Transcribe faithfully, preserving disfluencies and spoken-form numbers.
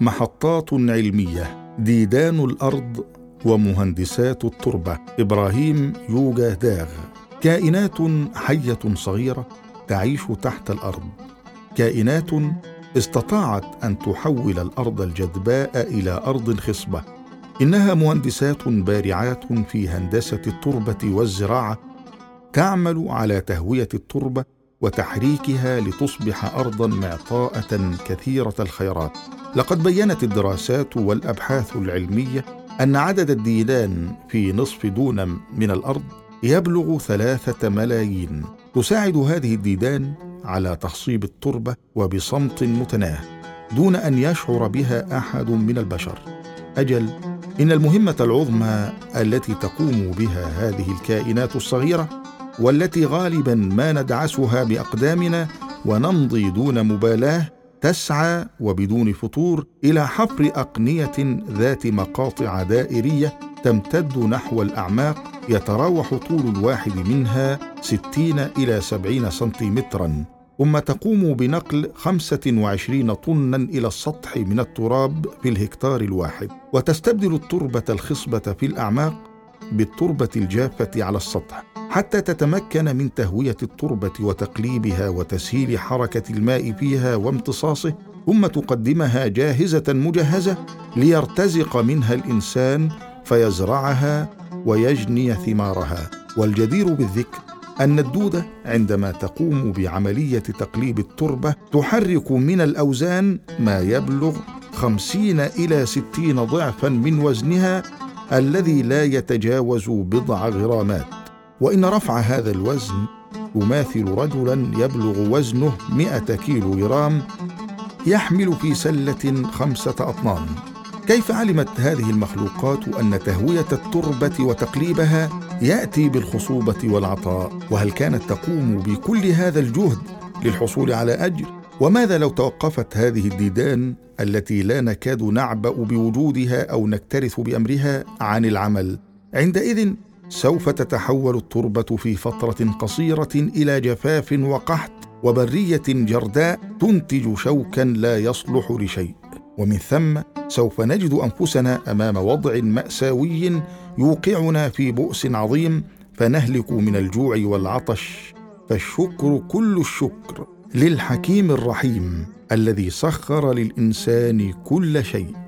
محطات علمية، ديدان الأرض ومهندسات التربة، إبراهيم يوجا داغ. كائنات حية صغيرة تعيش تحت الأرض، كائنات استطاعت أن تحول الأرض الجذباء إلى أرض خصبة. إنها مهندسات بارعات في هندسة التربة والزراعة، تعمل على تهوية التربة وتحريكها لتصبح أرضاً معطاءة كثيرة الخيرات. لقد بيّنت الدراسات والأبحاث العلمية أن عدد الديدان في نصف دونم من الأرض يبلغ ثلاثة ملايين. تساعد هذه الديدان على تخصيب التربة وبصمت متناهى دون أن يشعر بها أحد من البشر. أجل إن المهمة العظمى التي تقوم بها هذه الكائنات الصغيرة، والتي غالباً ما ندعسها بأقدامنا ونمضي دون مبالاة، تسعى وبدون فتور إلى حفر أقنية ذات مقاطع دائرية تمتد نحو الأعماق، يتراوح طول الواحد منها ستين إلى سبعين سنتيمتراً، ثم تقوم بنقل خمسة وعشرين طناً إلى السطح من التراب في الهكتار الواحد، وتستبدل التربة الخصبة في الأعماق بالتربة الجافة على السطح، حتى تتمكن من تهوية التربة وتقليبها وتسهيل حركة الماء فيها وامتصاصه، ثم تقدمها جاهزة مجهزة ليرتزق منها الإنسان فيزرعها ويجني ثمارها. والجدير بالذكر أن الدودة عندما تقوم بعملية تقليب التربة تحرك من الأوزان ما يبلغ خمسين إلى ستين ضعفاً من وزنها الذي لا يتجاوز بضع غرامات، وإن رفع هذا الوزن يماثل رجلاً يبلغ وزنه مئة كيلو غرام يحمل في سلة خمسة أطنان. كيف علمت هذه المخلوقات أن تهوية التربة وتقليبها يأتي بالخصوبة والعطاء؟ وهل كانت تقوم بكل هذا الجهد للحصول على أجر؟ وماذا لو توقفت هذه الديدان التي لا نكاد نعبأ بوجودها أو نكترث بأمرها عن العمل؟ عندئذ سوف تتحول التربة في فترة قصيرة إلى جفاف وقحط وبرية جرداء تنتج شوكاً لا يصلح لشيء، ومن ثم سوف نجد أنفسنا أمام وضع مأساوي يوقعنا في بؤس عظيم، فنهلك من الجوع والعطش. فالشكر كل الشكر للحكيم الرحيم الذي سخر للإنسان كل شيء.